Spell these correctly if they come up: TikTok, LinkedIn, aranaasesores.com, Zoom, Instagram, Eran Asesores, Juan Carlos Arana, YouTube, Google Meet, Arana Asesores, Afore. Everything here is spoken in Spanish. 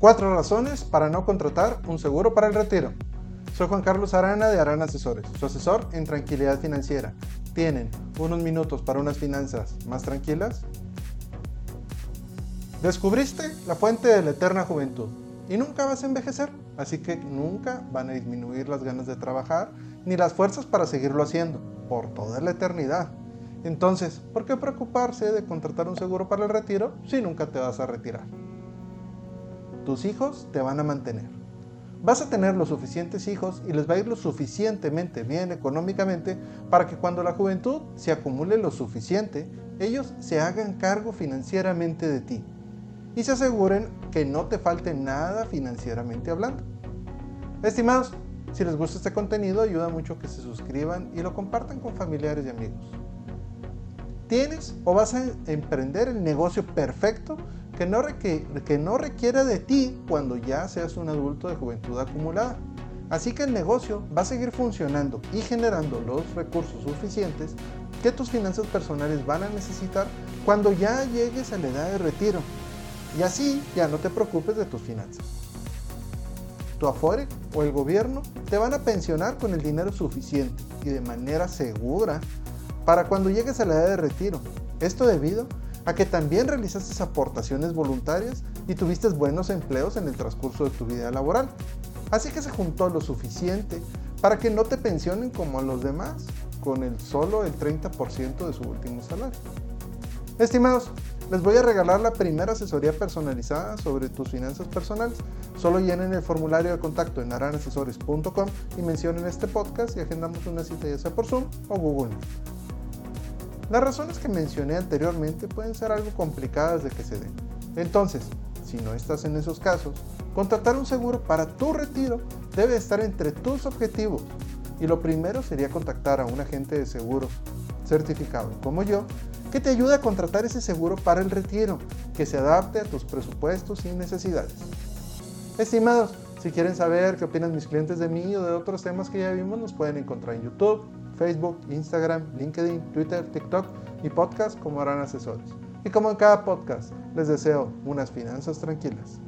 4 razones para no contratar un seguro para el retiro. Soy Juan Carlos Arana de Arana Asesores, su asesor en tranquilidad financiera. ¿Tienen unos minutos para unas finanzas más tranquilas? Descubriste la fuente de la eterna juventud y nunca vas a envejecer, así que nunca van a disminuir las ganas de trabajar ni las fuerzas para seguirlo haciendo por toda la eternidad. Entonces, ¿por qué preocuparse de contratar un seguro para el retiro si nunca te vas a retirar? Tus hijos te van a mantener. Vas a tener los suficientes hijos y les va a ir lo suficientemente bien económicamente para que cuando la juventud se acumule lo suficiente, ellos se hagan cargo financieramente de ti y se aseguren que no te falte nada financieramente hablando. Estimados, si les gusta este contenido, ayuda mucho que se suscriban y lo compartan con familiares y amigos. ¿Tienes o vas a emprender el negocio perfecto que no requiera de ti cuando ya seas un adulto de juventud acumulada? Así que el negocio va a seguir funcionando y generando los recursos suficientes que tus finanzas personales van a necesitar cuando ya llegues a la edad de retiro. Y así ya no te preocupes de tus finanzas. Tu Afore o el gobierno te van a pensionar con el dinero suficiente y de manera segura para cuando llegues a la edad de retiro. Esto debido a que también realizaste aportaciones voluntarias y tuviste buenos empleos en el transcurso de tu vida laboral. Así que se juntó lo suficiente para que no te pensionen como a los demás, con solo el 30% de su último salario. Estimados, les voy a regalar la primera asesoría personalizada sobre tus finanzas personales. Solo llenen el formulario de contacto en aranaasesores.com y mencionen este podcast y agendamos una cita ya sea por Zoom o Google Meet. Las razones que mencioné anteriormente pueden ser algo complicadas de que se den. Entonces, si no estás en esos casos, contratar un seguro para tu retiro debe estar entre tus objetivos. Y lo primero sería contactar a un agente de seguros certificado como yo, que te ayude a contratar ese seguro para el retiro, que se adapte a tus presupuestos y necesidades. Estimados, si quieren saber qué opinan mis clientes de mí o de otros temas que ya vimos, nos pueden encontrar en YouTube, Facebook, Instagram, LinkedIn, Twitter, TikTok y podcast como Eran Asesores. Y como en cada podcast, les deseo unas finanzas tranquilas.